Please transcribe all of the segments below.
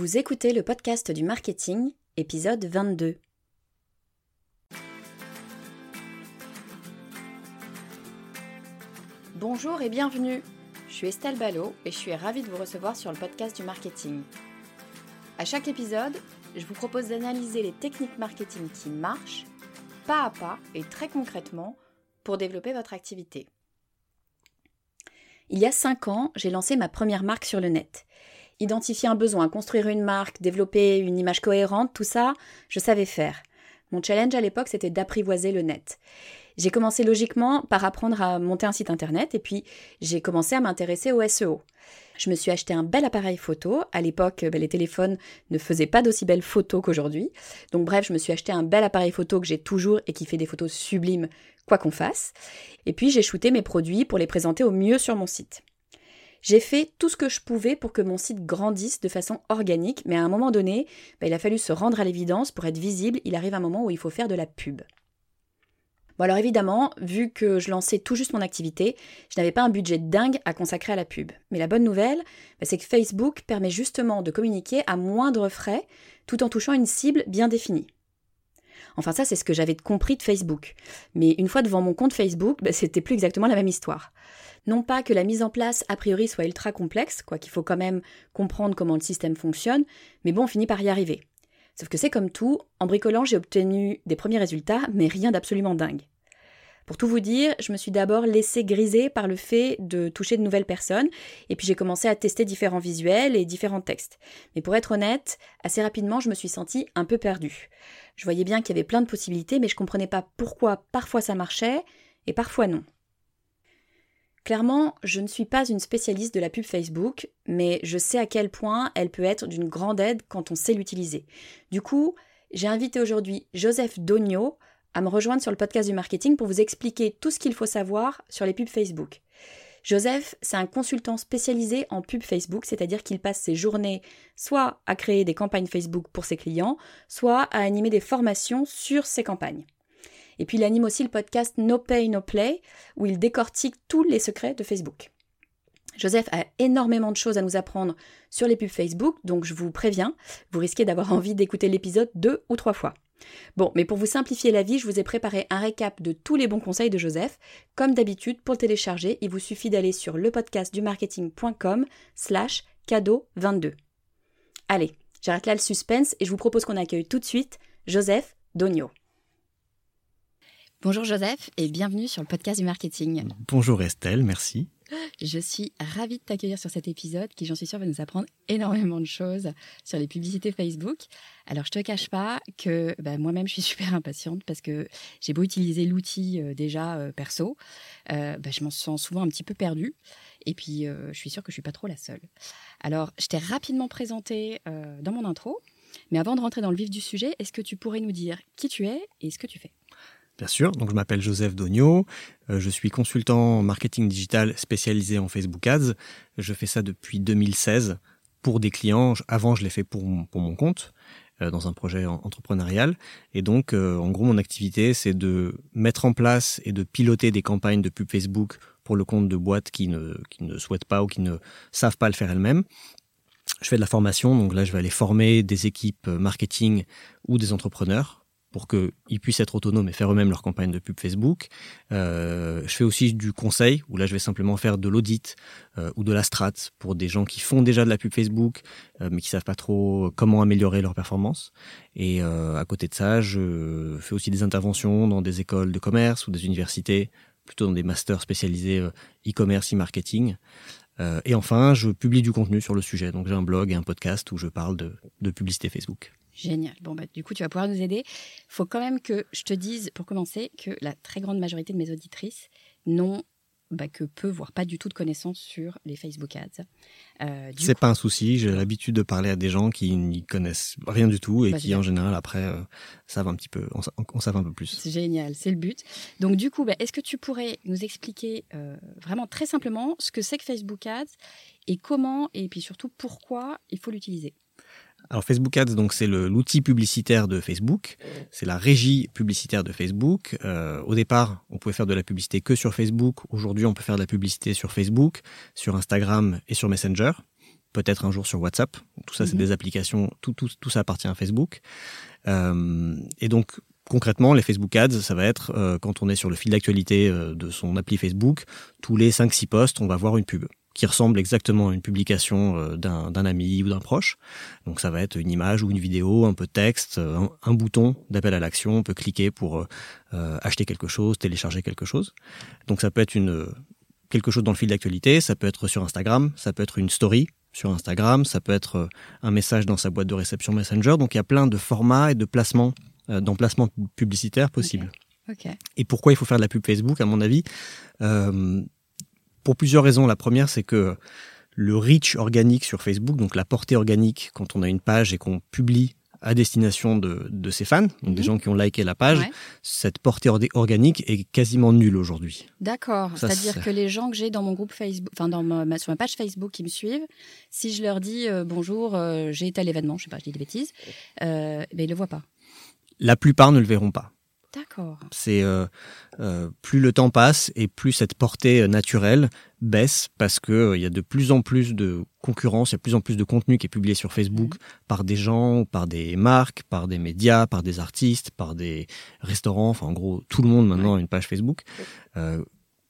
Vous écoutez le podcast du marketing, épisode 22. Bonjour et bienvenue. Je suis Estelle Ballot et je suis ravie de vous recevoir sur le podcast du marketing. À chaque épisode, je vous propose d'analyser les techniques marketing qui marchent, pas à pas et très concrètement, pour développer votre activité. Il y a 5 ans, j'ai lancé ma première marque sur le net. Identifier un besoin, construire une marque, développer une image cohérente, tout ça, je savais faire. Mon challenge à l'époque, c'était d'apprivoiser le net. J'ai commencé logiquement par apprendre à monter un site internet et puis j'ai commencé à m'intéresser au SEO. Je me suis acheté un bel appareil photo. À l'époque, les téléphones ne faisaient pas d'aussi belles photos qu'aujourd'hui. Donc bref, je me suis acheté un bel appareil photo que j'ai toujours et qui fait des photos sublimes, quoi qu'on fasse. Et puis j'ai shooté mes produits pour les présenter au mieux sur mon site. J'ai fait tout ce que je pouvais pour que mon site grandisse de façon organique, mais à un moment donné, il a fallu se rendre à l'évidence pour être visible. Il arrive un moment où il faut faire de la pub. Bon alors évidemment, vu que je lançais tout juste mon activité, je n'avais pas un budget dingue à consacrer à la pub. Mais la bonne nouvelle, c'est que Facebook permet justement de communiquer à moindre frais, tout en touchant une cible bien définie. Enfin ça, c'est ce que j'avais compris de Facebook. Mais une fois devant mon compte Facebook, c'était plus exactement la même histoire. Non pas que la mise en place a priori soit ultra complexe, quoi qu'il faut quand même comprendre comment le système fonctionne, mais bon, on finit par y arriver. Sauf que c'est comme tout, en bricolant, j'ai obtenu des premiers résultats, mais rien d'absolument dingue. Pour tout vous dire, je me suis d'abord laissée griser par le fait de toucher de nouvelles personnes, et puis j'ai commencé à tester différents visuels et différents textes. Mais pour être honnête, assez rapidement, je me suis sentie un peu perdue. Je voyais bien qu'il y avait plein de possibilités, mais je comprenais pas pourquoi parfois ça marchait, et parfois non. Clairement, je ne suis pas une spécialiste de la pub Facebook, mais je sais à quel point elle peut être d'une grande aide quand on sait l'utiliser. Du coup, j'ai invité aujourd'hui Joseph Donio à me rejoindre sur le podcast du marketing pour vous expliquer tout ce qu'il faut savoir sur les pubs Facebook. Joseph, c'est un consultant spécialisé en pub Facebook, c'est-à-dire qu'il passe ses journées soit à créer des campagnes Facebook pour ses clients, soit à animer des formations sur ces campagnes. Et puis il anime aussi le podcast No Pay No Play, où il décortique tous les secrets de Facebook. Joseph a énormément de choses à nous apprendre sur les pubs Facebook, donc je vous préviens, vous risquez d'avoir envie d'écouter l'épisode 2 ou 3 fois. Bon, mais pour vous simplifier la vie, je vous ai préparé un récap de tous les bons conseils de Joseph. Comme d'habitude, pour le télécharger, il vous suffit d'aller sur lepodcastdumarketing.com/cadeau22. Allez, j'arrête là le suspense et je vous propose qu'on accueille tout de suite Joseph Donio. Bonjour Joseph et bienvenue sur le podcast du marketing. Bonjour Estelle, merci. Je suis ravie de t'accueillir sur cet épisode qui, j'en suis sûre, va nous apprendre énormément de choses sur les publicités Facebook. Alors, je te cache pas que moi-même, je suis super impatiente parce que j'ai beau utiliser l'outil perso, je m'en sens souvent un petit peu perdue. Et puis, je suis sûre que je suis pas trop la seule. Alors, je t'ai rapidement présenté dans mon intro, mais avant de rentrer dans le vif du sujet, est-ce que tu pourrais nous dire qui tu es et ce que tu fais ? Bien sûr, donc je m'appelle Joseph Donio, je suis consultant en marketing digital spécialisé en Facebook Ads. Je fais ça depuis 2016 pour des clients. Avant, je l'ai fait pour mon compte, dans un projet entrepreneurial. Et donc, en gros, mon activité, c'est de mettre en place et de piloter des campagnes de pub Facebook pour le compte de boîtes qui ne souhaitent pas ou qui ne savent pas le faire elles-mêmes. Je fais de la formation, donc là, je vais aller former des équipes marketing ou des entrepreneurs pour qu'ils puissent être autonomes et faire eux-mêmes leur campagne de pub Facebook. Je fais aussi du conseil, où là je vais simplement faire de l'audit ou de la strat pour des gens qui font déjà de la pub Facebook, mais qui savent pas trop comment améliorer leur performance. Et à côté de ça, je fais aussi des interventions dans des écoles de commerce ou des universités, plutôt dans des masters spécialisés e-commerce, e-marketing. Et enfin, je publie du contenu sur le sujet. Donc j'ai un blog et un podcast où je parle de publicité Facebook. Génial. Bon, du coup, tu vas pouvoir nous aider. Il faut quand même que je te dise, pour commencer, que la très grande majorité de mes auditrices n'ont que peu, voire pas du tout de connaissances sur les Facebook Ads. Pas un souci. J'ai l'habitude de parler à des gens qui n'y connaissent rien du tout et qui, en général, après, savent un petit peu, on savent un peu plus. C'est génial. C'est le but. Donc, du coup, est-ce que tu pourrais nous expliquer vraiment très simplement ce que c'est que Facebook Ads et comment, et puis surtout pourquoi il faut l'utiliser ? Alors Facebook Ads, donc c'est l'outil publicitaire de Facebook, c'est la régie publicitaire de Facebook. Au départ, on pouvait faire de la publicité que sur Facebook. Aujourd'hui, on peut faire de la publicité sur Facebook, sur Instagram et sur Messenger. peut-être un jour sur WhatsApp. Tout ça, c'est des applications, tout ça appartient à Facebook. Et donc, concrètement, les Facebook Ads, ça va être quand on est sur le fil d'actualité de son appli Facebook, tous les 5-6 posts, on va voir une pub qui ressemble exactement à une publication d'un ami ou d'un proche. Donc ça va être une image ou une vidéo, un peu de texte, un bouton d'appel à l'action. On peut cliquer pour acheter quelque chose, télécharger quelque chose. Donc ça peut être quelque chose dans le fil d'actualité, ça peut être sur Instagram, ça peut être une story sur Instagram, ça peut être un message dans sa boîte de réception Messenger. Donc il y a plein de formats et de placements d'emplacement publicitaire possible. Okay. Et pourquoi il faut faire de la pub Facebook, à mon avis, pour plusieurs raisons. La première, c'est que le reach organique sur Facebook, donc la portée organique quand on a une page et qu'on publie à destination de ses fans, donc des gens qui ont liké la page, cette portée organique est quasiment nulle aujourd'hui. D'accord, c'est-à-dire que les gens que j'ai dans mon groupe Facebook, enfin sur ma page Facebook qui me suivent, si je leur dis bonjour, j'ai été à l'événement, je sais pas, je dis des bêtises, ben ils le voient pas. La plupart ne le verront pas. D'accord. C'est plus le temps passe et plus cette portée naturelle baisse parce que il y a de plus en plus de concurrence, il y a de plus en plus de contenu qui est publié sur Facebook par des gens, par des marques, par des médias, par des artistes, par des restaurants. Enfin, en gros, tout le monde maintenant a une page Facebook,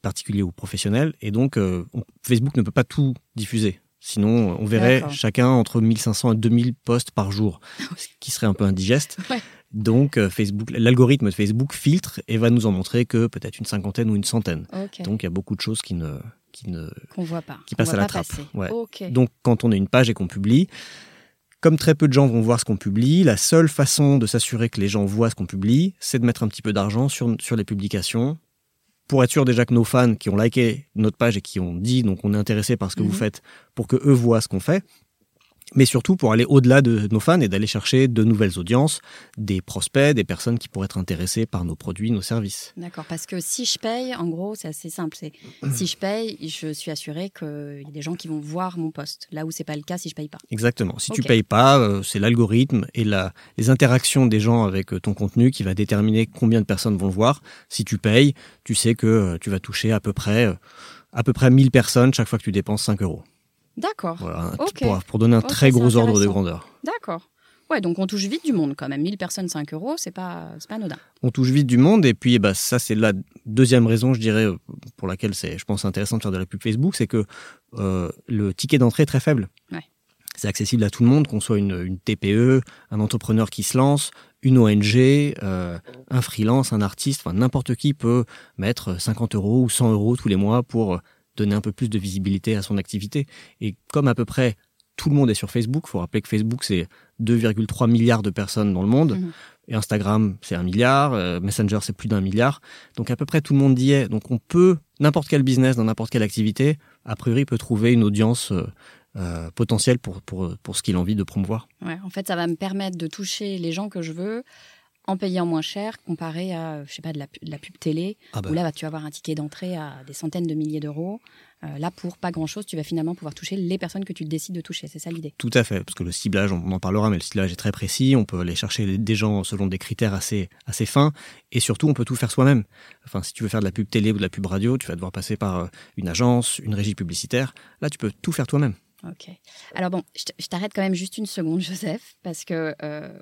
particulier ou professionnel. Et donc, Facebook ne peut pas tout diffuser. Sinon, on verrait chacun entre 1500 et 2000 posts par jour, ce qui serait un peu indigeste. Ouais. Donc, Facebook, l'algorithme de Facebook filtre et va nous en montrer que peut-être une cinquantaine ou une centaine. Okay. Donc, il y a beaucoup de choses qu'on voit pas, qui passent à la trappe. Ouais. Okay. Donc, quand on a une page et qu'on publie, comme très peu de gens vont voir ce qu'on publie, la seule façon de s'assurer que les gens voient ce qu'on publie, c'est de mettre un petit peu d'argent sur les publications. Pour être sûr déjà que nos fans qui ont liké notre page et qui ont dit donc on est intéressé par ce que vous faites, pour que eux voient ce qu'on fait, mais surtout pour aller au-delà de nos fans et d'aller chercher de nouvelles audiences, des prospects, des personnes qui pourraient être intéressées par nos produits, nos services. D'accord, parce que si je paye, en gros, c'est assez simple. C'est si je paye, je suis assuré qu'il y a des gens qui vont voir mon post. Là où c'est pas le cas, si je paye pas. Exactement. Si tu payes pas, c'est l'algorithme et les interactions des gens avec ton contenu qui va déterminer combien de personnes vont le voir. Si tu payes, tu sais que tu vas toucher à peu près 1000 personnes chaque fois que tu dépenses 5 euros. D'accord. Voilà, pour donner un très gros ordre de grandeur. D'accord. Ouais, donc on touche vite du monde quand même. 1000 personnes, 5 euros, c'est pas anodin. On touche vite du monde et puis ça, c'est la deuxième raison, je dirais, pour laquelle je pense intéressant de faire de la pub Facebook, c'est que le ticket d'entrée est très faible. Ouais. C'est accessible à tout le monde, qu'on soit une TPE, un entrepreneur qui se lance, une ONG, un freelance, un artiste, enfin n'importe qui peut mettre 50 euros ou 100 euros tous les mois pour donner un peu plus de visibilité à son activité. Et comme à peu près tout le monde est sur Facebook, il faut rappeler que Facebook, c'est 2,3 milliards de personnes dans le monde, et Instagram, c'est 1 milliard, Messenger, c'est plus d'un milliard. Donc à peu près tout le monde y est. Donc on peut, n'importe quel business, dans n'importe quelle activité, a priori peut trouver une audience potentielle pour ce qu'il a envie de promouvoir. Ouais, en fait, ça va me permettre de toucher les gens que je veux, en payant moins cher comparé à, je sais pas, de la pub télé, où là, tu vas avoir un ticket d'entrée à des centaines de milliers d'euros. Là, pour pas grand-chose, tu vas finalement pouvoir toucher les personnes que tu décides de toucher. C'est ça l'idée. Tout à fait, parce que le ciblage, on en parlera, mais le ciblage est très précis. On peut aller chercher des gens selon des critères assez fins. Et surtout, on peut tout faire soi-même. Enfin, si tu veux faire de la pub télé ou de la pub radio, tu vas devoir passer par une agence, une régie publicitaire. Là, tu peux tout faire toi-même. Ok. Alors bon, je t'arrête quand même juste une seconde, Joseph, parce que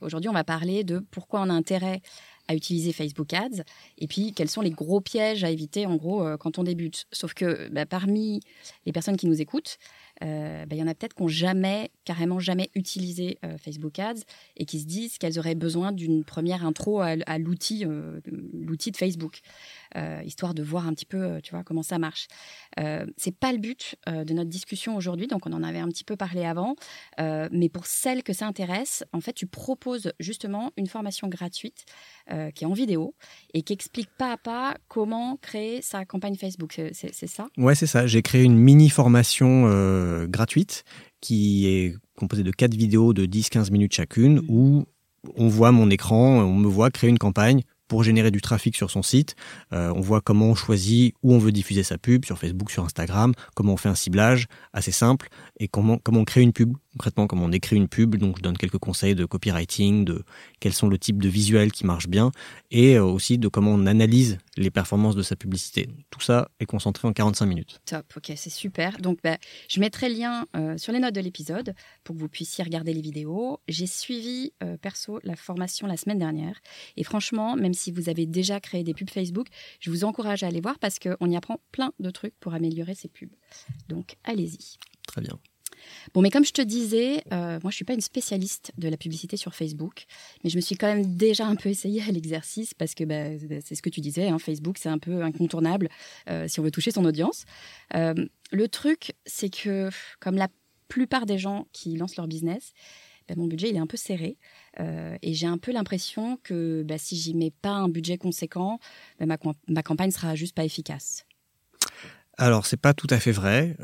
aujourd'hui, on va parler de pourquoi on a intérêt à utiliser Facebook Ads et puis quels sont les gros pièges à éviter, en gros, quand on débute. Sauf que parmi les personnes qui nous écoutent, il y en a peut-être qui n'ont carrément jamais utilisé Facebook Ads et qui se disent qu'elles auraient besoin d'une première intro à l'outil de Facebook, histoire de voir un petit peu, tu vois, comment ça marche. C'est pas le but de notre discussion aujourd'hui, donc on en avait un petit peu parlé avant, mais pour celles que ça intéresse, en fait, tu proposes justement une formation gratuite qui est en vidéo et qui explique pas à pas comment créer sa campagne Facebook. C'est ça ? Ouais, c'est ça. J'ai créé une mini-formation gratuite qui est composée de 4 vidéos de 10-15 minutes chacune où on voit mon écran, on me voit créer une campagne pour générer du trafic sur son site. On voit comment on choisit où on veut diffuser sa pub, sur Facebook, sur Instagram, comment on fait un ciblage assez simple et comment on crée une pub concrètement comment on écrit une pub. Donc je donne quelques conseils de copywriting, de quels sont le type de visuel qui marche bien et aussi de comment on analyse les performances de sa publicité. Tout ça est concentré en 45 minutes. Top, ok, c'est super. Donc je mettrai le lien sur les notes de l'épisode pour que vous puissiez regarder les vidéos. J'ai suivi perso la formation la semaine dernière et franchement, même si vous avez déjà créé des pubs Facebook, je vous encourage à aller voir parce qu'on y apprend plein de trucs pour améliorer ses pubs. Donc allez-y. Très bien. Bon, mais comme je te disais, moi je suis pas une spécialiste de la publicité sur Facebook, mais je me suis quand même déjà un peu essayée à l'exercice parce que c'est ce que tu disais, hein, Facebook c'est un peu incontournable si on veut toucher son audience. Le truc c'est que comme la plupart des gens qui lancent leur business, mon budget il est un peu serré et j'ai un peu l'impression que si j'y mets pas un budget conséquent, ma campagne sera juste pas efficace. Alors, c'est pas tout à fait vrai.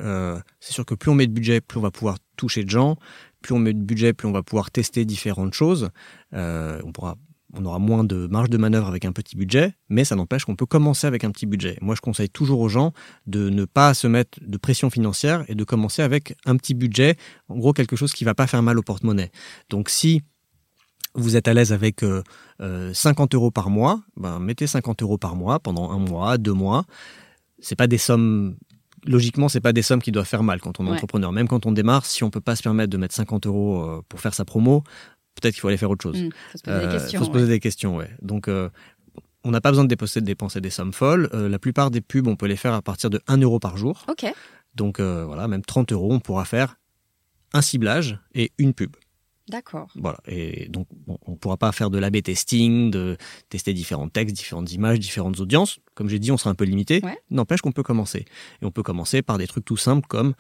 C'est sûr que plus on met de budget, plus on va pouvoir toucher de gens. Plus on met de budget, plus on va pouvoir tester différentes choses. On aura moins de marge de manœuvre avec un petit budget, mais ça n'empêche qu'on peut commencer avec un petit budget. Moi, je conseille toujours aux gens de ne pas se mettre de pression financière et de commencer avec un petit budget. En gros, quelque chose qui va pas faire mal au porte-monnaie. Donc, si vous êtes à l'aise avec 50 € par mois, mettez 50 € par mois pendant un mois, 2 mois. C'est pas des sommes, logiquement, c'est pas des sommes qui doivent faire mal quand on est entrepreneur. Même quand on démarre, si on peut pas se permettre de mettre 50 € pour faire sa promo, peut-être qu'il faut aller faire autre chose. Faut se poser des questions. Donc, on n'a pas besoin de dépenser des sommes folles. La plupart des pubs, on peut les faire à partir de 1 € par jour. Ok. Donc, même 30 €, on pourra faire un ciblage et une pub. D'accord. Voilà. Et donc, on ne pourra pas faire de l'A/B testing, de tester différents textes, différentes images, différentes audiences. Comme j'ai dit, on sera un peu limité. Ouais. N'empêche qu'on peut commencer. Et on peut commencer par des trucs tout simples comme,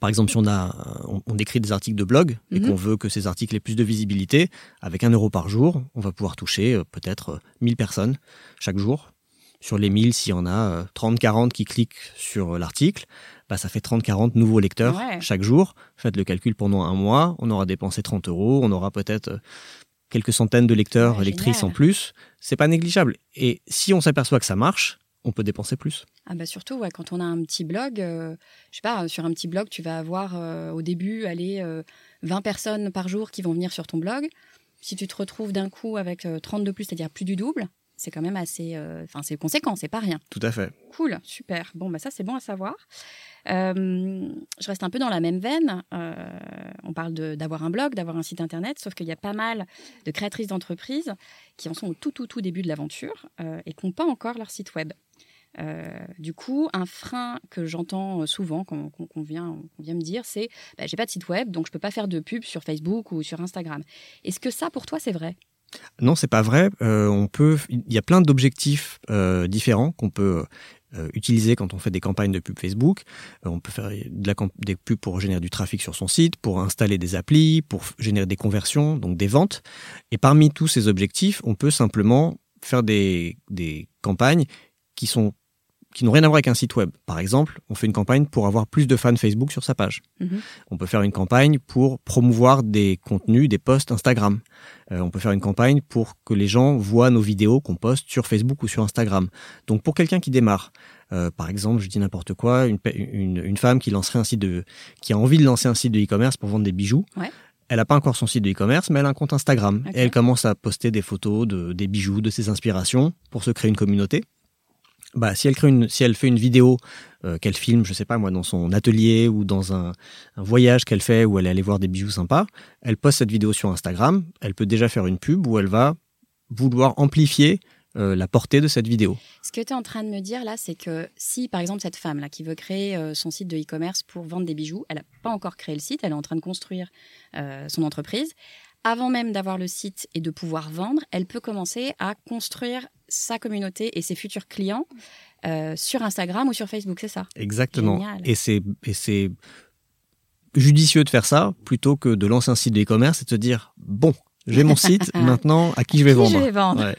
par exemple, si on écrit des articles de blog et qu'on veut que ces articles aient plus de visibilité, avec 1 € par jour, on va pouvoir toucher peut-être 1000 personnes chaque jour. Sur les 1000, s'il y en a 30-40 qui cliquent sur l'article, ça fait 30-40 nouveaux lecteurs chaque jour. Faites le calcul pendant un mois, on aura dépensé 30 €, on aura peut-être quelques centaines de lecteurs, lectrices en plus. C'est pas négligeable. Et si on s'aperçoit que ça marche, on peut dépenser plus. Ah surtout, quand on a un petit blog, sur un petit blog, tu vas avoir au début 20 personnes par jour qui vont venir sur ton blog. Si tu te retrouves d'un coup avec 30 de plus, c'est-à-dire plus du double, c'est quand même assez... c'est conséquent, c'est pas rien. Tout à fait. Cool, super. Bon, ça, c'est bon à savoir. Je reste un peu dans la même veine. On parle d'avoir un blog, d'avoir un site internet, sauf qu'il y a pas mal de créatrices d'entreprises qui en sont au tout début de l'aventure et qui n'ont pas encore leur site web. Du coup, un frein que j'entends souvent, qu'on vient me dire, c'est « j'ai pas de site web, donc je peux pas faire de pub sur Facebook ou sur Instagram ». Est-ce que ça, pour toi, c'est vrai ? Non, c'est pas vrai. Il y a plein d'objectifs différents qu'on peut utiliser quand on fait des campagnes de pub Facebook. On peut faire des pubs pour générer du trafic sur son site, pour installer des applis, pour générer des conversions, donc des ventes. Et parmi tous ces objectifs, on peut simplement faire des campagnes qui n'ont rien à voir avec un site web. Par exemple, on fait une campagne pour avoir plus de fans Facebook sur sa page. Mmh. On peut faire une campagne pour promouvoir des contenus, des posts Instagram. On peut faire une campagne pour que les gens voient nos vidéos qu'on poste sur Facebook ou sur Instagram. Donc, pour quelqu'un qui démarre, par exemple, je dis n'importe quoi, une femme qui a envie de lancer un site de e-commerce pour vendre des bijoux, elle n'a pas encore son site de e-commerce, mais elle a un compte Instagram. Okay. Et elle commence à poster des photos des bijoux, de ses inspirations pour se créer une communauté. Si elle fait une vidéo qu'elle filme, je sais pas moi, dans son atelier ou dans un voyage qu'elle fait où elle est allée voir des bijoux sympas, elle poste cette vidéo sur Instagram, elle peut déjà faire une pub où elle va vouloir amplifier la portée de cette vidéo. Ce que tu es en train de me dire là, c'est que si par exemple cette femme là qui veut créer son site de e-commerce pour vendre des bijoux, elle n'a pas encore créé le site, elle est en train de construire son entreprise, avant même d'avoir le site et de pouvoir vendre, elle peut commencer à construire sa communauté et ses futurs clients sur Instagram ou sur Facebook, c'est ça ? Exactement. Génial. Et c'est judicieux de faire ça plutôt que de lancer un site de e-commerce et de se dire « Bon, j'ai mon site, maintenant à qui je vais vendre ?»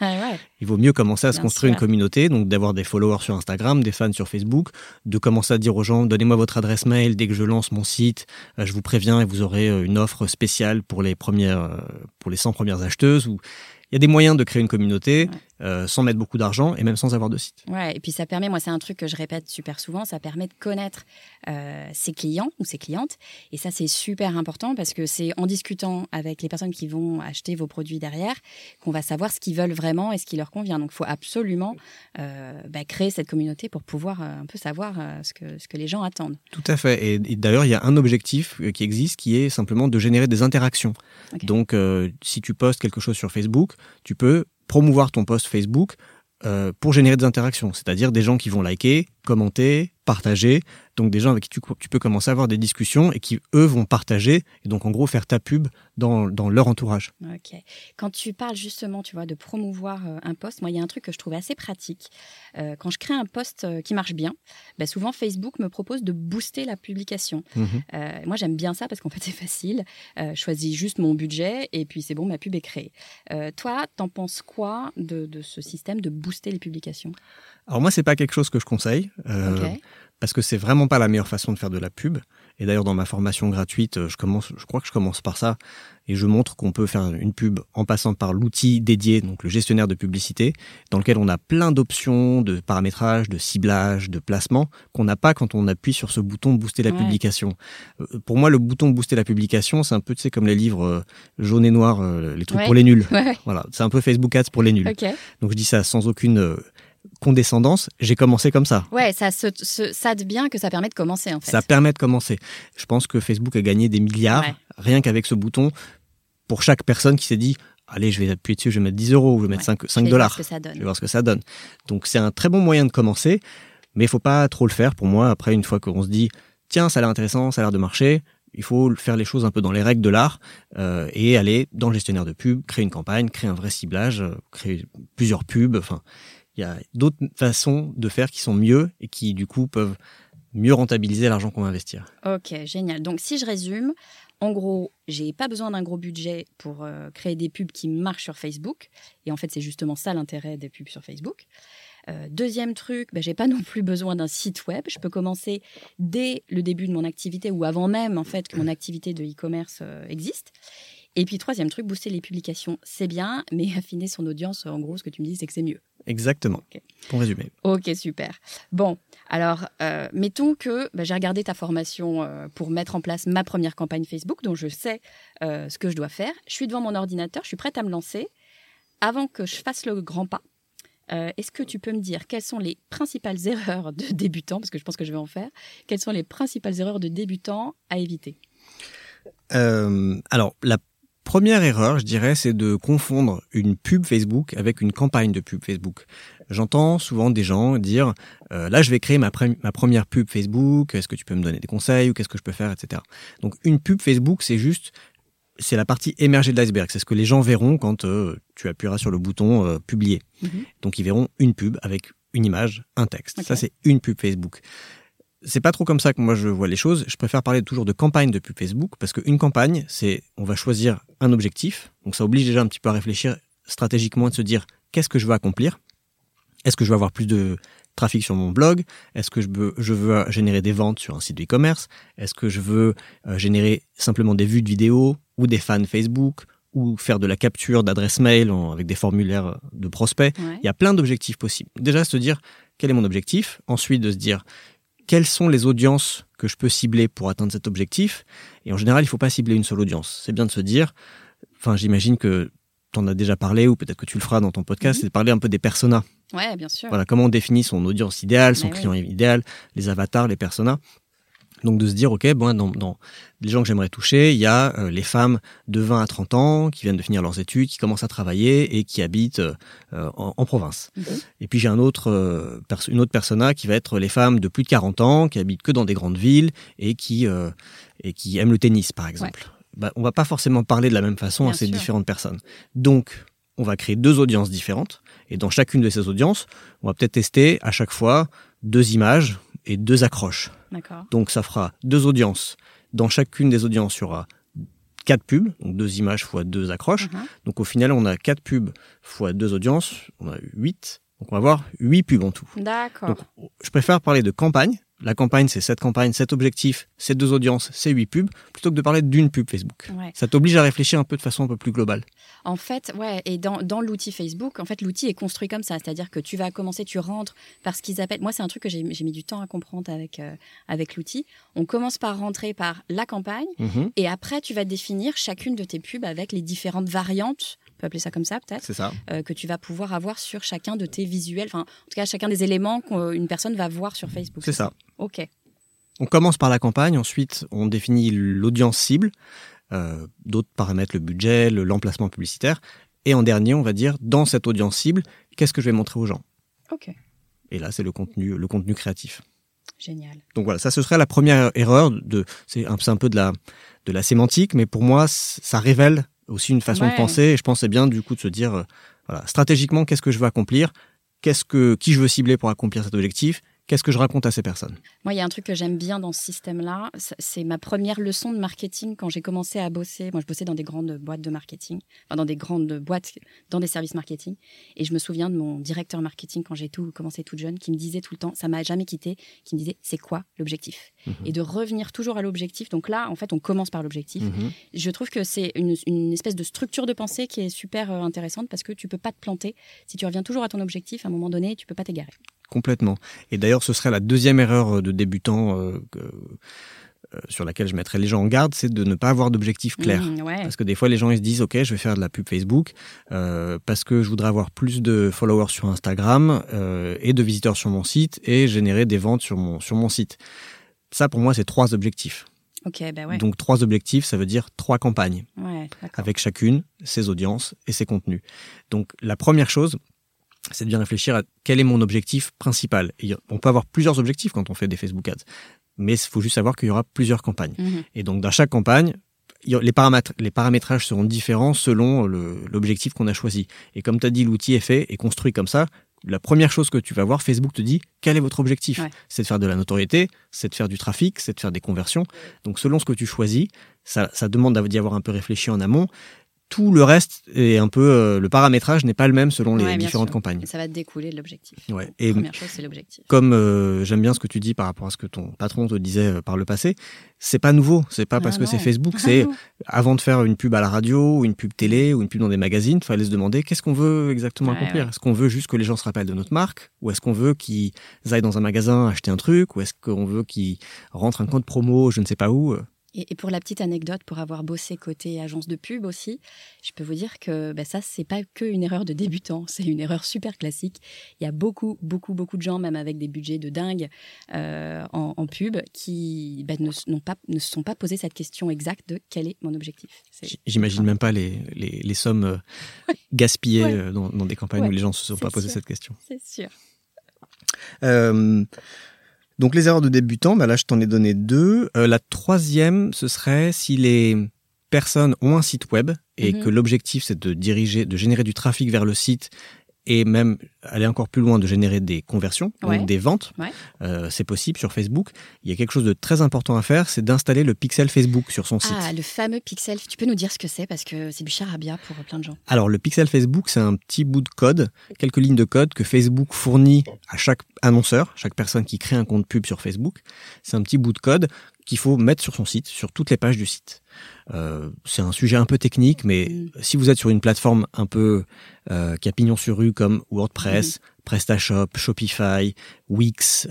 Il vaut mieux commencer à se construire une communauté, donc d'avoir des followers sur Instagram, des fans sur Facebook, de commencer à dire aux gens « Donnez-moi votre adresse mail dès que je lance mon site, je vous préviens et vous aurez une offre spéciale pour les 100 premières acheteuses » ou... Il y a des moyens de créer une communauté sans mettre beaucoup d'argent et même sans avoir de site. Ouais, et puis ça permet, moi c'est un truc que je répète super souvent, ça permet de connaître ses clients ou ses clientes, et ça c'est super important parce que c'est en discutant avec les personnes qui vont acheter vos produits derrière qu'on va savoir ce qu'ils veulent vraiment et ce qui leur convient. Donc il faut absolument créer cette communauté pour pouvoir un peu savoir ce que les gens attendent. Tout à fait, et d'ailleurs il y a un objectif qui existe qui est simplement de générer des interactions. Okay. Donc si tu postes quelque chose sur Facebook, tu peux promouvoir ton post Facebook pour générer des interactions, c'est-à-dire des gens qui vont liker, commenter, partager, donc des gens avec qui tu peux commencer à avoir des discussions et qui, eux, vont partager et donc en gros faire ta pub dans leur entourage. Ok. Quand tu parles justement, tu vois, de promouvoir un post, moi, il y a un truc que je trouve assez pratique. Quand je crée un post qui marche bien, souvent Facebook me propose de booster la publication. Mm-hmm. Moi, j'aime bien ça parce qu'en fait, c'est facile. Je choisis juste mon budget et puis c'est bon, ma pub est créée. Toi, t'en penses quoi de ce système de booster les publications ? Alors moi, c'est pas quelque chose que je conseille. Okay. Parce que c'est vraiment pas la meilleure façon de faire de la pub. Et d'ailleurs, dans ma formation gratuite, je crois que je commence par ça. Et je montre qu'on peut faire une pub en passant par l'outil dédié, donc le gestionnaire de publicité, dans lequel on a plein d'options de paramétrage, de ciblage, de placement, qu'on n'a pas quand on appuie sur ce bouton booster la publication. Pour moi, le bouton booster la publication, c'est un peu, comme les livres jaunes et noirs, les trucs pour les nuls. Ouais. Voilà. C'est un peu Facebook Ads pour les nuls. Okay. Donc, je dis ça sans aucune condescendance, j'ai commencé comme ça. Ouais, ça devient que ça permet de commencer en fait. Ça permet de commencer. Je pense que Facebook a gagné des milliards rien qu'avec ce bouton pour chaque personne qui s'est dit « Allez, je vais appuyer dessus, je vais mettre 10 euros, je vais mettre 5 $. Je vais voir ce que ça donne. » Donc c'est un très bon moyen de commencer, mais il ne faut pas trop le faire pour moi. Après, une fois qu'on se dit « Tiens, ça a l'air intéressant, ça a l'air de marcher », il faut faire les choses un peu dans les règles de l'art et aller dans le gestionnaire de pub, créer une campagne, créer un vrai ciblage, créer plusieurs pubs, Il y a d'autres façons de faire qui sont mieux et qui, du coup, peuvent mieux rentabiliser l'argent qu'on va investir. Ok, génial. Donc, si je résume, en gros, j'ai pas besoin d'un gros budget pour créer des pubs qui marchent sur Facebook. Et en fait, c'est justement ça l'intérêt des pubs sur Facebook. Deuxième truc, j'ai pas non plus besoin d'un site web. Je peux commencer dès le début de mon activité ou avant même, en fait, que mon activité de e-commerce existe. Et puis, troisième truc, booster les publications, c'est bien, mais affiner son audience, en gros, ce que tu me dis, c'est que c'est mieux. Exactement, okay. Pour résumer. Ok, super. Bon, alors, mettons que j'ai regardé ta formation pour mettre en place ma première campagne Facebook, donc je sais ce que je dois faire. Je suis devant mon ordinateur, je suis prête à me lancer. Avant que je fasse le grand pas, est-ce que tu peux me dire quelles sont les principales erreurs de débutants, parce que je pense que je vais en faire, quelles sont les principales erreurs de débutants à éviter ? Alors, la première erreur, je dirais, c'est de confondre une pub Facebook avec une campagne de pub Facebook. J'entends souvent des gens dire là, je vais créer ma première pub Facebook. Est-ce que tu peux me donner des conseils ou qu'est-ce que je peux faire, etc. Donc, une pub Facebook, c'est la partie émergée de l'iceberg. C'est ce que les gens verront quand tu appuieras sur le bouton publier. Mm-hmm. Donc, ils verront une pub avec une image, un texte. Okay. Ça, c'est une pub Facebook. C'est pas trop comme ça que moi je vois les choses. Je préfère parler toujours de campagne de pub Facebook parce qu'une campagne, c'est on va choisir un objectif. Donc ça oblige déjà un petit peu à réfléchir stratégiquement et de se dire qu'est-ce que je veux accomplir ? Est-ce que je veux avoir plus de trafic sur mon blog ? Est-ce que je veux générer des ventes sur un site de e-commerce ? Est-ce que je veux générer simplement des vues de vidéos ou des fans Facebook ? Ou faire de la capture d'adresse mail avec des formulaires de prospects ? Ouais. Il y a plein d'objectifs possibles. Déjà se dire quel est mon objectif ? Ensuite de se dire quelles sont les audiences que je peux cibler pour atteindre cet objectif ? Et en général, il ne faut pas cibler une seule audience. C'est bien de se dire, j'imagine que tu en as déjà parlé ou peut-être que tu le feras dans ton podcast, c'est de parler un peu des personas. Ouais, bien sûr. Voilà, comment on définit son audience idéale, son client idéal, les avatars, les personas. Donc de se dire, dans les gens que j'aimerais toucher, il y a les femmes de 20 à 30 ans qui viennent de finir leurs études, qui commencent à travailler et qui habitent en province. Mmh. Et puis j'ai une autre persona qui va être les femmes de plus de 40 ans, qui habitent que dans des grandes villes et qui aiment le tennis, par exemple. Ouais. On ne va pas forcément parler de la même façon à ces différentes personnes. Donc, on va créer deux audiences différentes. Et dans chacune de ces audiences, on va peut-être tester à chaque fois deux images et deux accroches. D'accord. Donc, ça fera deux audiences. Dans chacune des audiences, il y aura 4 pubs, donc 2 images fois 2 accroches. Uh-huh. Donc, au final, on a 4 pubs fois 2 audiences, on a 8. Donc, on va avoir 8 pubs en tout. D'accord. Donc, je préfère parler de campagne la campagne, c'est cette campagne, cet objectif, ces deux audiences, ces 8 pubs, plutôt que de parler d'une pub Facebook. Ouais. Ça t'oblige à réfléchir un peu de façon un peu plus globale. En fait, ouais, et dans l'outil Facebook, en fait, l'outil est construit comme ça, c'est-à-dire que tu vas commencer, tu rentres par ce qu'ils appellent... Moi, c'est un truc que j'ai mis du temps à comprendre avec l'outil. On commence par rentrer par la campagne, et après, tu vas définir chacune de tes pubs avec les différentes variantes, on peut appeler ça comme ça peut-être, c'est ça. Que tu vas pouvoir avoir sur chacun de tes visuels, enfin, en tout cas, chacun des éléments qu'une personne va voir sur Facebook. C'est ça. Ok. On commence par la campagne, ensuite on définit l'audience cible, d'autres paramètres, le budget, l'emplacement publicitaire, et en dernier, on va dire, dans cette audience cible, qu'est-ce que je vais montrer aux gens ? Ok. Et là, c'est le contenu créatif. Génial. Donc voilà, ça, ce serait la première erreur, c'est un peu de la sémantique, mais pour moi, ça révèle aussi une façon de penser, et je pense que c'est bien du coup de se dire, voilà, stratégiquement, qu'est-ce que je veux accomplir ? Qui je veux cibler pour accomplir cet objectif ? Qu'est-ce que je raconte à ces personnes ? Moi, il y a un truc que j'aime bien dans ce système-là. C'est ma première leçon de marketing quand j'ai commencé à bosser. Moi, je bossais dans des grandes boîtes de marketing, enfin dans des grandes boîtes, dans des services marketing. Et je me souviens de mon directeur marketing quand j'ai commencé toute jeune, qui me disait tout le temps, ça m'a jamais quitté, qui me disait, c'est quoi l'objectif ? Et de revenir toujours à l'objectif. Donc là, en fait, on commence par l'objectif. Je trouve que c'est une espèce de structure de pensée qui est super intéressante parce que tu peux pas te planter. Si tu reviens toujours à ton objectif, à un moment donné, tu peux pas t'égarer. Complètement. Et d'ailleurs, ce serait la deuxième erreur de débutant sur laquelle je mettrais les gens en garde, c'est de ne pas avoir d'objectif clair. Parce que des fois, les gens ils se disent « Ok, je vais faire de la pub Facebook parce que je voudrais avoir plus de followers sur Instagram et de visiteurs sur mon site et générer des ventes sur mon site. » Ça, pour moi, c'est 3 objectifs. Okay, bah ouais. Donc, 3 objectifs, ça veut dire 3 campagnes avec chacune, ses audiences et ses contenus. Donc, la première chose... c'est de bien réfléchir à quel est mon objectif principal. Et on peut avoir plusieurs objectifs quand on fait des Facebook Ads, mais il faut juste savoir qu'il y aura plusieurs campagnes. Et donc, dans chaque campagne, les paramétrages seront différents selon l'objectif qu'on a choisi. Et comme tu as dit, l'outil est fait et construit comme ça. La première chose que tu vas voir, Facebook te dit quel est votre objectif. C'est de faire de la notoriété, c'est de faire du trafic, c'est de faire des conversions. Donc, selon ce que tu choisis, ça demande d'y avoir un peu réfléchi en amont. Tout le reste est un peu... le paramétrage n'est pas le même selon les différentes campagnes. Et ça va découler de l'objectif. Et la première chose, c'est l'objectif. Comme j'aime bien ce que tu dis par rapport à ce que ton patron te disait par le passé, c'est pas nouveau. C'est pas parce que c'est Facebook. C'est avant de faire une pub à la radio, ou une pub télé, ou une pub dans des magazines, il fallait se demander qu'est-ce qu'on veut exactement accomplir. Est-ce qu'on veut juste que les gens se rappellent de notre marque ? Ou est-ce qu'on veut qu'ils aillent dans un magasin acheter un truc ? Ou est-ce qu'on veut qu'ils rentrent un code promo, je ne sais pas où ? Et pour la petite anecdote, pour avoir bossé côté agence de pub aussi, je peux vous dire que ça, c'est pas qu'une erreur de débutant, c'est une erreur super classique. Il y a beaucoup, beaucoup, beaucoup de gens, même avec des budgets de dingue en pub, qui ne se sont pas posé cette question exacte de quel est mon objectif. J'imagine même pas les sommes gaspillées dans des campagnes où les gens ne se sont pas posé cette question. C'est sûr. Donc, les erreurs de débutants, là, je t'en ai donné 2. La troisième, ce serait si les personnes ont un site web et que l'objectif, c'est de générer du trafic vers le site et même aller encore plus loin, de générer des conversions, donc des ventes. C'est possible sur Facebook. Il y a quelque chose de très important à faire, c'est d'installer le pixel Facebook sur son site. Ah, le fameux pixel. Tu peux nous dire ce que c'est parce que c'est du charabia pour plein de gens. Alors, le pixel Facebook, c'est un petit bout de code, quelques lignes de code que Facebook fournit à chaque annonceur, chaque personne qui crée un compte pub sur Facebook. C'est un petit bout de code qu'il faut mettre sur son site, sur toutes les pages du site. C'est un sujet un peu technique, mais si vous êtes sur une plateforme un peu qui a pignon sur rue comme WordPress, PrestaShop, Shopify, Wix,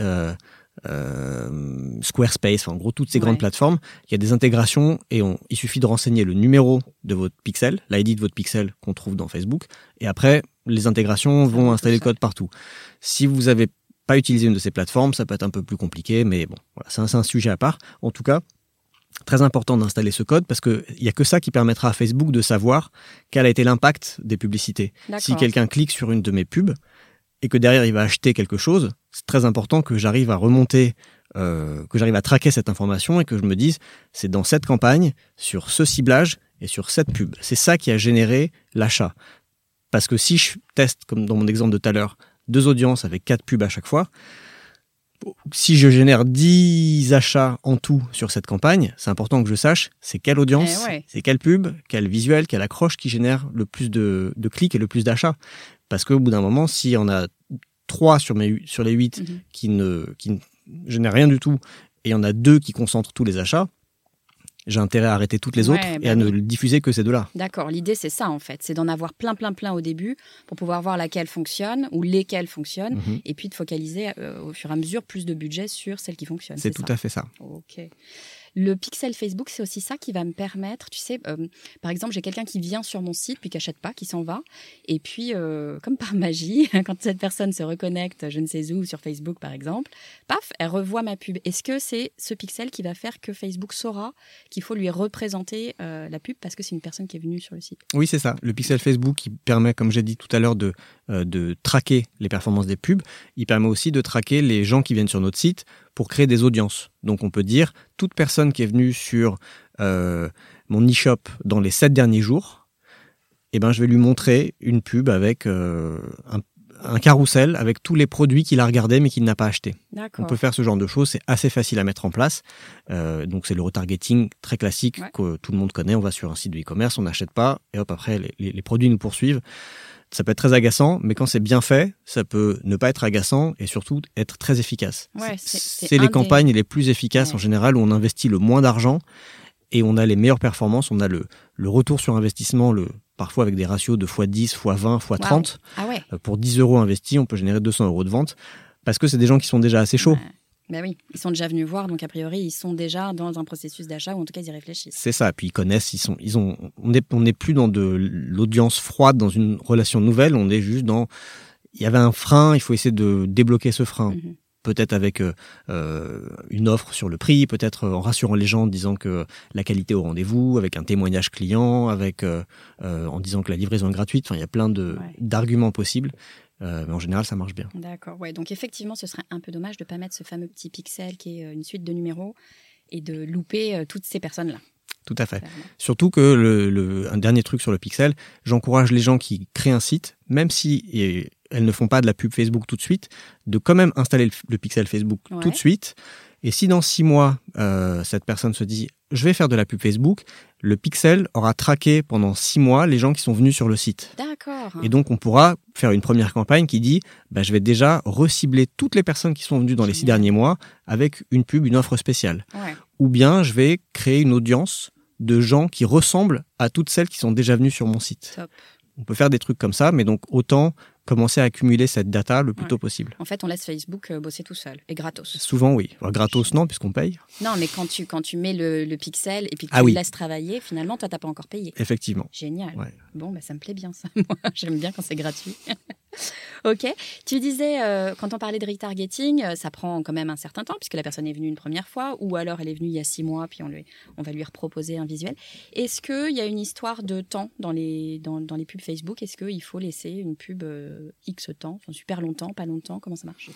Squarespace, en gros toutes ces grandes plateformes, il y a des intégrations et il suffit de renseigner le numéro de votre pixel, l'ID de votre pixel qu'on trouve dans Facebook, et après les intégrations vont installer le code partout. Si vous n'avez pas utilisé une de ces plateformes, ça peut être un peu plus compliqué, mais bon, voilà, c'est un sujet à part. En tout cas, très important d'installer ce code parce qu'il n'y a que ça qui permettra à Facebook de savoir quel a été l'impact des publicités. D'accord. Si quelqu'un clique sur une de mes pubs et que derrière il va acheter quelque chose, c'est très important que j'arrive à remonter, que j'arrive à traquer cette information et que je me dise c'est dans cette campagne, sur ce ciblage et sur cette pub. C'est ça qui a généré l'achat. Parce que si je teste, comme dans mon exemple de tout à l'heure, 2 audiences avec 4 pubs à chaque fois, si je génère 10 achats en tout sur cette campagne, c'est important que je sache c'est quelle audience, c'est quelle pub, quel visuel, quelle accroche qui génère le plus de clics et le plus d'achats. Parce qu'au bout d'un moment, si on a 3 sur les 8 qui ne je n'ai rien du tout, et il y en a deux qui concentrent tous les achats, j'ai intérêt à arrêter toutes les autres et à ne diffuser que ces deux-là. D'accord, l'idée c'est ça en fait, c'est d'en avoir plein au début pour pouvoir voir laquelle fonctionne ou lesquelles fonctionnent et puis de focaliser au fur et à mesure plus de budget sur celles qui fonctionnent. C'est tout ça. À fait ça. Ok. Le pixel Facebook, c'est aussi ça qui va me permettre, tu sais, par exemple, j'ai quelqu'un qui vient sur mon site, puis qui n'achète pas, qui s'en va. Et puis, comme par magie, quand cette personne se reconnecte, je ne sais où, sur Facebook par exemple, paf, elle revoit ma pub. Est-ce que c'est ce pixel qui va faire que Facebook saura qu'il faut lui représenter la pub parce que c'est une personne qui est venue sur le site ? Oui, c'est ça. Le pixel Facebook, qui permet, comme j'ai dit tout à l'heure, de traquer les performances des pubs. Il permet aussi de traquer les gens qui viennent sur notre site pour créer des audiences. Donc on peut dire, toute personne qui est venue sur mon e-shop dans les 7 derniers jours, eh ben, je vais lui montrer une pub avec un carrousel avec tous les produits qu'il a regardés mais qu'il n'a pas achetés. D'accord. On peut faire ce genre de choses, c'est assez facile à mettre en place. Donc c'est le retargeting très classique que tout le monde connaît. On va sur un site de e-commerce, on n'achète pas et hop, après les produits nous poursuivent. Ça peut être très agaçant, mais quand c'est bien fait, ça peut ne pas être agaçant et surtout être très efficace. Ouais, c'est les campagnes les plus efficaces en général, où on investit le moins d'argent et on a les meilleures performances, on a le retour sur investissement, parfois avec des ratios de x10, x20, x30. Ah ouais. Pour 10 euros investis, on peut générer 200 euros de vente parce que c'est des gens qui sont déjà assez chauds. Ouais. Ben oui, ils sont déjà venus voir, donc a priori, ils sont déjà dans un processus d'achat, ou en tout cas, ils y réfléchissent. C'est ça, puis ils connaissent, on n'est plus dans de l'audience froide, dans une relation nouvelle, on est juste dans... Il y avait un frein, il faut essayer de débloquer ce frein. Mm-hmm. Peut-être avec une offre sur le prix, peut-être en rassurant les gens, en disant que la qualité est au rendez-vous, avec un témoignage client, avec en disant que la livraison est gratuite. Enfin, il y a plein d'arguments possibles. Mais en général, ça marche bien. D'accord. Ouais. Donc effectivement, ce serait un peu dommage de ne pas mettre ce fameux petit pixel qui est une suite de numéros et de louper toutes ces personnes-là. Tout à fait. Clairement. Surtout que un dernier truc sur le pixel, j'encourage les gens qui créent un site, même si elles ne font pas de la pub Facebook tout de suite, de quand même installer le pixel Facebook tout de suite. Et si dans 6 mois, cette personne se dit « je vais faire de la pub Facebook », le pixel aura traqué pendant 6 mois les gens qui sont venus sur le site. D'accord. Et donc, on pourra faire une première campagne qui dit « je vais déjà recibler toutes les personnes qui sont venues dans les 6 derniers mois avec une pub, une offre spéciale. Ouais. » Ou bien, je vais créer une audience de gens qui ressemblent à toutes celles qui sont déjà venues sur mon site. Top. On peut faire des trucs comme ça, mais donc autant commencer à accumuler cette data le plus tôt possible. En fait, on laisse Facebook bosser tout seul et gratos. Souvent, oui. Alors, gratos, non, puisqu'on paye. Non, mais quand tu mets le pixel et puis que tu le laisses travailler, finalement, toi, tu n'as pas encore payé. Effectivement. Génial. Ouais. Bon, ça me plaît bien, ça. Moi, j'aime bien quand c'est gratuit. Ok. Tu disais, quand on parlait de retargeting, ça prend quand même un certain temps, puisque la personne est venue une première fois, ou alors elle est venue il y a 6 mois, puis on va lui reproposer un visuel. Est-ce qu'il y a une histoire de temps dans les pubs Facebook ? Est-ce qu'il faut laisser une pub X temps, enfin, super longtemps, pas longtemps ? Comment ça marche ?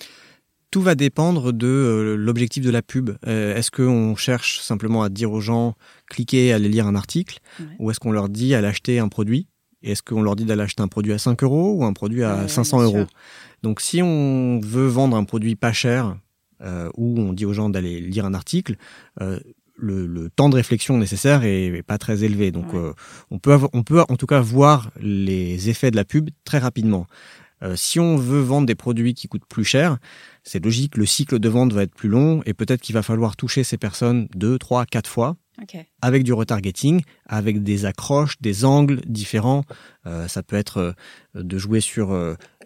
Tout va dépendre de l'objectif de la pub. Est-ce qu'on cherche simplement à dire aux gens, cliquez, allez lire un article, ou est-ce qu'on leur dit, allez acheter un produit ? Est-ce qu'on leur dit d'aller acheter un produit à 5 euros ou un produit à 500 euros ? Donc, si on veut vendre un produit pas cher ou on dit aux gens d'aller lire un article, le temps de réflexion nécessaire est pas très élevé. Donc, on peut en tout cas voir les effets de la pub très rapidement. Si on veut vendre des produits qui coûtent plus cher, c'est logique, le cycle de vente va être plus long et peut-être qu'il va falloir toucher ces personnes 2, 3, 4 fois. Okay. Avec du retargeting, avec des accroches, des angles différents. Ça peut être de jouer sur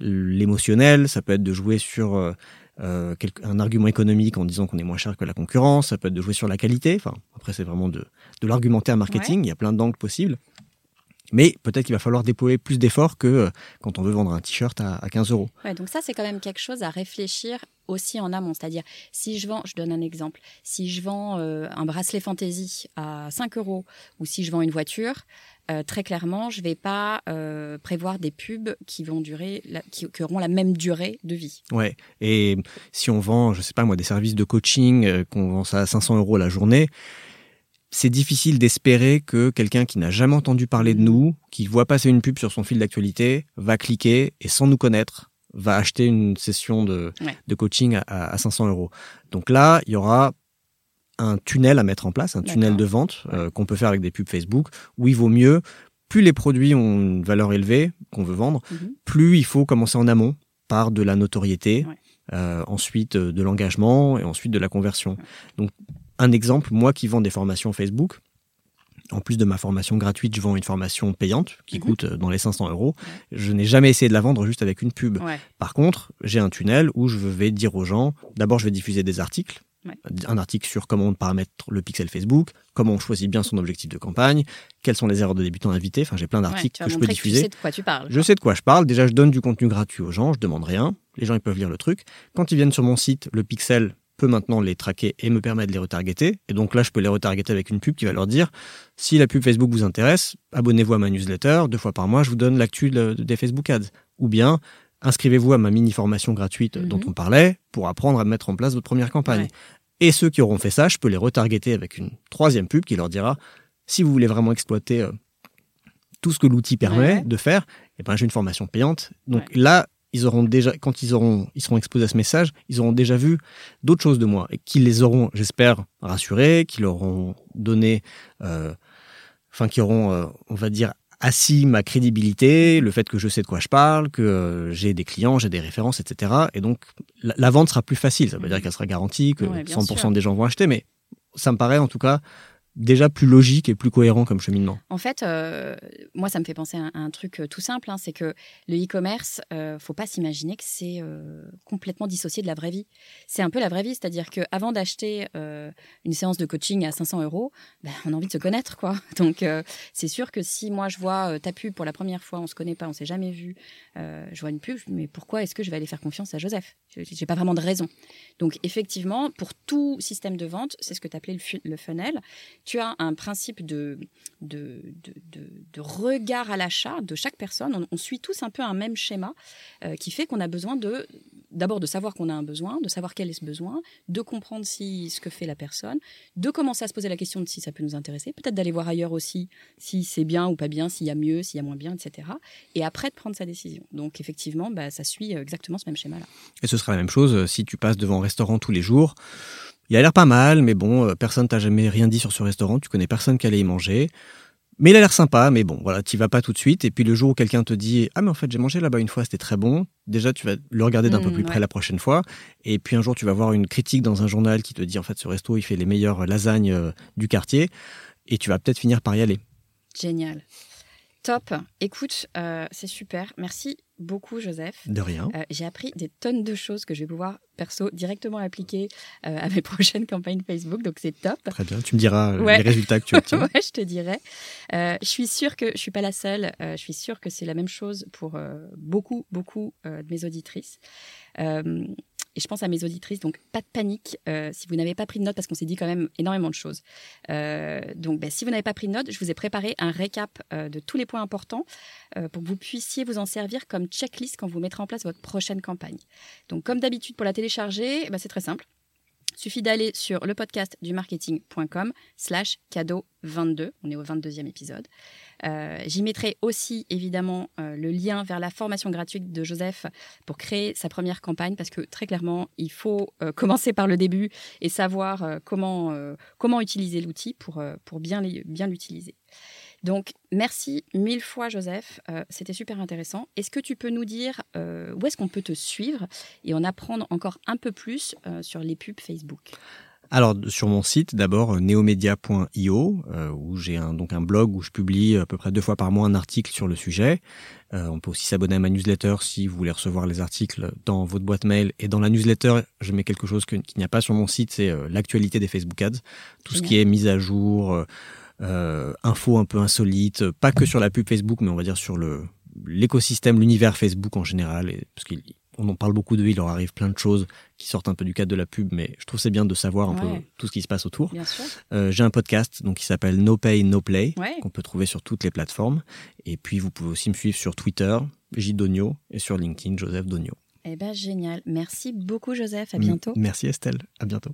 l'émotionnel, ça peut être de jouer sur un argument économique en disant qu'on est moins cher que la concurrence, ça peut être de jouer sur la qualité. Enfin, après, c'est vraiment de l'argumentaire marketing, il y a plein d'angles possibles. Mais peut-être qu'il va falloir déployer plus d'efforts que quand on veut vendre un t-shirt à 15 euros. Ouais, donc ça, c'est quand même quelque chose à réfléchir aussi en amont. C'est-à-dire, si je vends, je donne un exemple, si je vends un bracelet fantasy à 5 euros ou si je vends une voiture, très clairement, je ne vais pas prévoir des pubs qui auront la même durée de vie. Ouais. Et si on vend, je sais pas moi, des services de coaching, qu'on vend ça à 500 euros la journée, c'est difficile d'espérer que quelqu'un qui n'a jamais entendu parler de nous, qui voit passer une pub sur son fil d'actualité, va cliquer et sans nous connaître, va acheter une session de coaching à 500 euros. Donc là, il y aura un tunnel à mettre en place, un tunnel de vente qu'on peut faire avec des pubs Facebook, où il vaut mieux, plus les produits ont une valeur élevée qu'on veut vendre, plus il faut commencer en amont par de la notoriété, ensuite de l'engagement et ensuite de la conversion. Donc un exemple, moi qui vends des formations Facebook, en plus de ma formation gratuite, je vends une formation payante qui coûte dans les 500 €. Je n'ai jamais essayé de la vendre juste avec une pub. Ouais. Par contre, j'ai un tunnel où je vais dire aux gens, d'abord je vais diffuser des articles, un article sur comment on paramètre le pixel Facebook, comment on choisit bien son objectif de campagne, quelles sont les erreurs de débutants invités. Enfin, j'ai plein d'articles que je peux diffuser. Tu sais de quoi tu parles. Je sais de quoi je parle. Déjà, je donne du contenu gratuit aux gens, je demande rien. Les gens, ils peuvent lire le truc. Quand ils viennent sur mon site, le pixel peut maintenant les traquer et me permet de les retargeter. Et donc là, je peux les retargeter avec une pub qui va leur dire, si la pub Facebook vous intéresse, abonnez-vous à ma newsletter. 2 fois par mois, je vous donne l'actu des Facebook Ads. Ou bien, inscrivez-vous à ma mini-formation gratuite dont on parlait pour apprendre à mettre en place votre première campagne. Ouais. Et ceux qui auront fait ça, je peux les retargeter avec une 3e pub qui leur dira, si vous voulez vraiment exploiter tout ce que l'outil permet de faire, eh ben, j'ai une formation payante. Donc là, ils auront déjà, quand ils seront exposés à ce message, ils auront déjà vu d'autres choses de moi et qui les auront, j'espère, rassurés, qui leur auront donné, qui auront, on va dire, assis ma crédibilité, le fait que je sais de quoi je parle, que j'ai des clients, j'ai des références, etc. Et donc, la vente sera plus facile. Ça veut dire qu'elle sera garantie, que 100% des gens vont acheter, mais ça me paraît en tout cas déjà plus logique et plus cohérent comme cheminement. En fait, moi, ça me fait penser à un truc tout simple, c'est que le e-commerce, faut pas s'imaginer que c'est complètement dissocié de la vraie vie. C'est un peu la vraie vie, c'est-à-dire qu'avant d'acheter une séance de coaching à 500 €, ben, on a envie de se connaître, quoi. Donc, c'est sûr que si moi, je vois ta pub pour la première fois, on se connaît pas, on s'est jamais vu, je vois une pub, mais pourquoi est-ce que je vais aller faire confiance à Joseph ? J'ai pas vraiment de raison. Donc, effectivement, pour tout système de vente, c'est ce que t'appelais le funnel. Tu as un principe de regard à l'achat de chaque personne. On suit tous un peu un même schéma qui fait qu'on a besoin d'abord de savoir qu'on a un besoin, de savoir quel est ce besoin, de comprendre ce que fait la personne, de commencer à se poser la question de si ça peut nous intéresser, peut-être d'aller voir ailleurs aussi si c'est bien ou pas bien, s'il y a mieux, s'il y a moins bien, etc. Et après de prendre sa décision. Donc effectivement, ça suit exactement ce même schéma-là. Et ce sera la même chose si tu passes devant un restaurant tous les jours. Il a l'air pas mal, mais bon, personne t'a jamais rien dit sur ce restaurant, tu connais personne qui allait y manger. Mais il a l'air sympa, mais bon, voilà, t'y vas pas tout de suite. Et puis le jour où quelqu'un te dit « Ah, mais en fait, j'ai mangé là-bas une fois, c'était très bon », déjà, tu vas le regarder d'un peu plus près la prochaine fois. Et puis un jour, tu vas voir une critique dans un journal qui te dit « En fait, ce resto, il fait les meilleures lasagnes du quartier. » Et tu vas peut-être finir par y aller. Génial. Top. Écoute, c'est super. Merci beaucoup, Joseph. De rien. J'ai appris des tonnes de choses que je vais pouvoir, perso, directement appliquer à mes prochaines campagnes Facebook. Donc, c'est top. Très bien. Tu me diras les résultats que tu obtiens. Ouais, je te dirai. Je suis sûre que je ne suis pas la seule. Je suis sûre que c'est la même chose pour beaucoup de mes auditrices. Et je pense à mes auditrices, donc pas de panique si vous n'avez pas pris de notes, parce qu'on s'est dit quand même énormément de choses. Donc, si vous n'avez pas pris de notes, je vous ai préparé un récap de tous les points importants pour que vous puissiez vous en servir comme checklist quand vous mettrez en place votre prochaine campagne. Donc, comme d'habitude, pour la télécharger, c'est très simple. Il suffit d'aller sur lepodcastdumarketing.com/cadeau22. On est au 22e épisode. J'y mettrai aussi, évidemment, le lien vers la formation gratuite de Joseph pour créer sa première campagne, parce que très clairement, il faut commencer par le début et savoir comment utiliser l'outil pour bien l'utiliser. Donc, merci 1000 fois, Joseph. C'était super intéressant. Est-ce que tu peux nous dire où est-ce qu'on peut te suivre et en apprendre encore un peu plus sur les pubs Facebook ? Alors, sur mon site, d'abord, neomedia.io, où j'ai un blog où je publie à peu près 2 fois par mois un article sur le sujet. On peut aussi s'abonner à ma newsletter si vous voulez recevoir les articles dans votre boîte mail. Et dans la newsletter, je mets quelque chose qu'il n'y a pas sur mon site, c'est l'actualité des Facebook Ads. Tout ce qui est mise à jour... infos un peu insolites, pas que sur la pub Facebook, mais on va dire sur l'écosystème, l'univers Facebook en général, parce qu'on en parle beaucoup il leur arrive plein de choses qui sortent un peu du cadre de la pub, mais je trouve que c'est bien de savoir un peu tout ce qui se passe autour. Bien sûr. J'ai un podcast qui s'appelle No Pay No Play, qu'on peut trouver sur toutes les plateformes, et puis vous pouvez aussi me suivre sur Twitter, jdonio, et sur LinkedIn, Joseph Donio. Eh bien, génial. Merci beaucoup, Joseph. À bientôt. Merci, Estelle. À bientôt.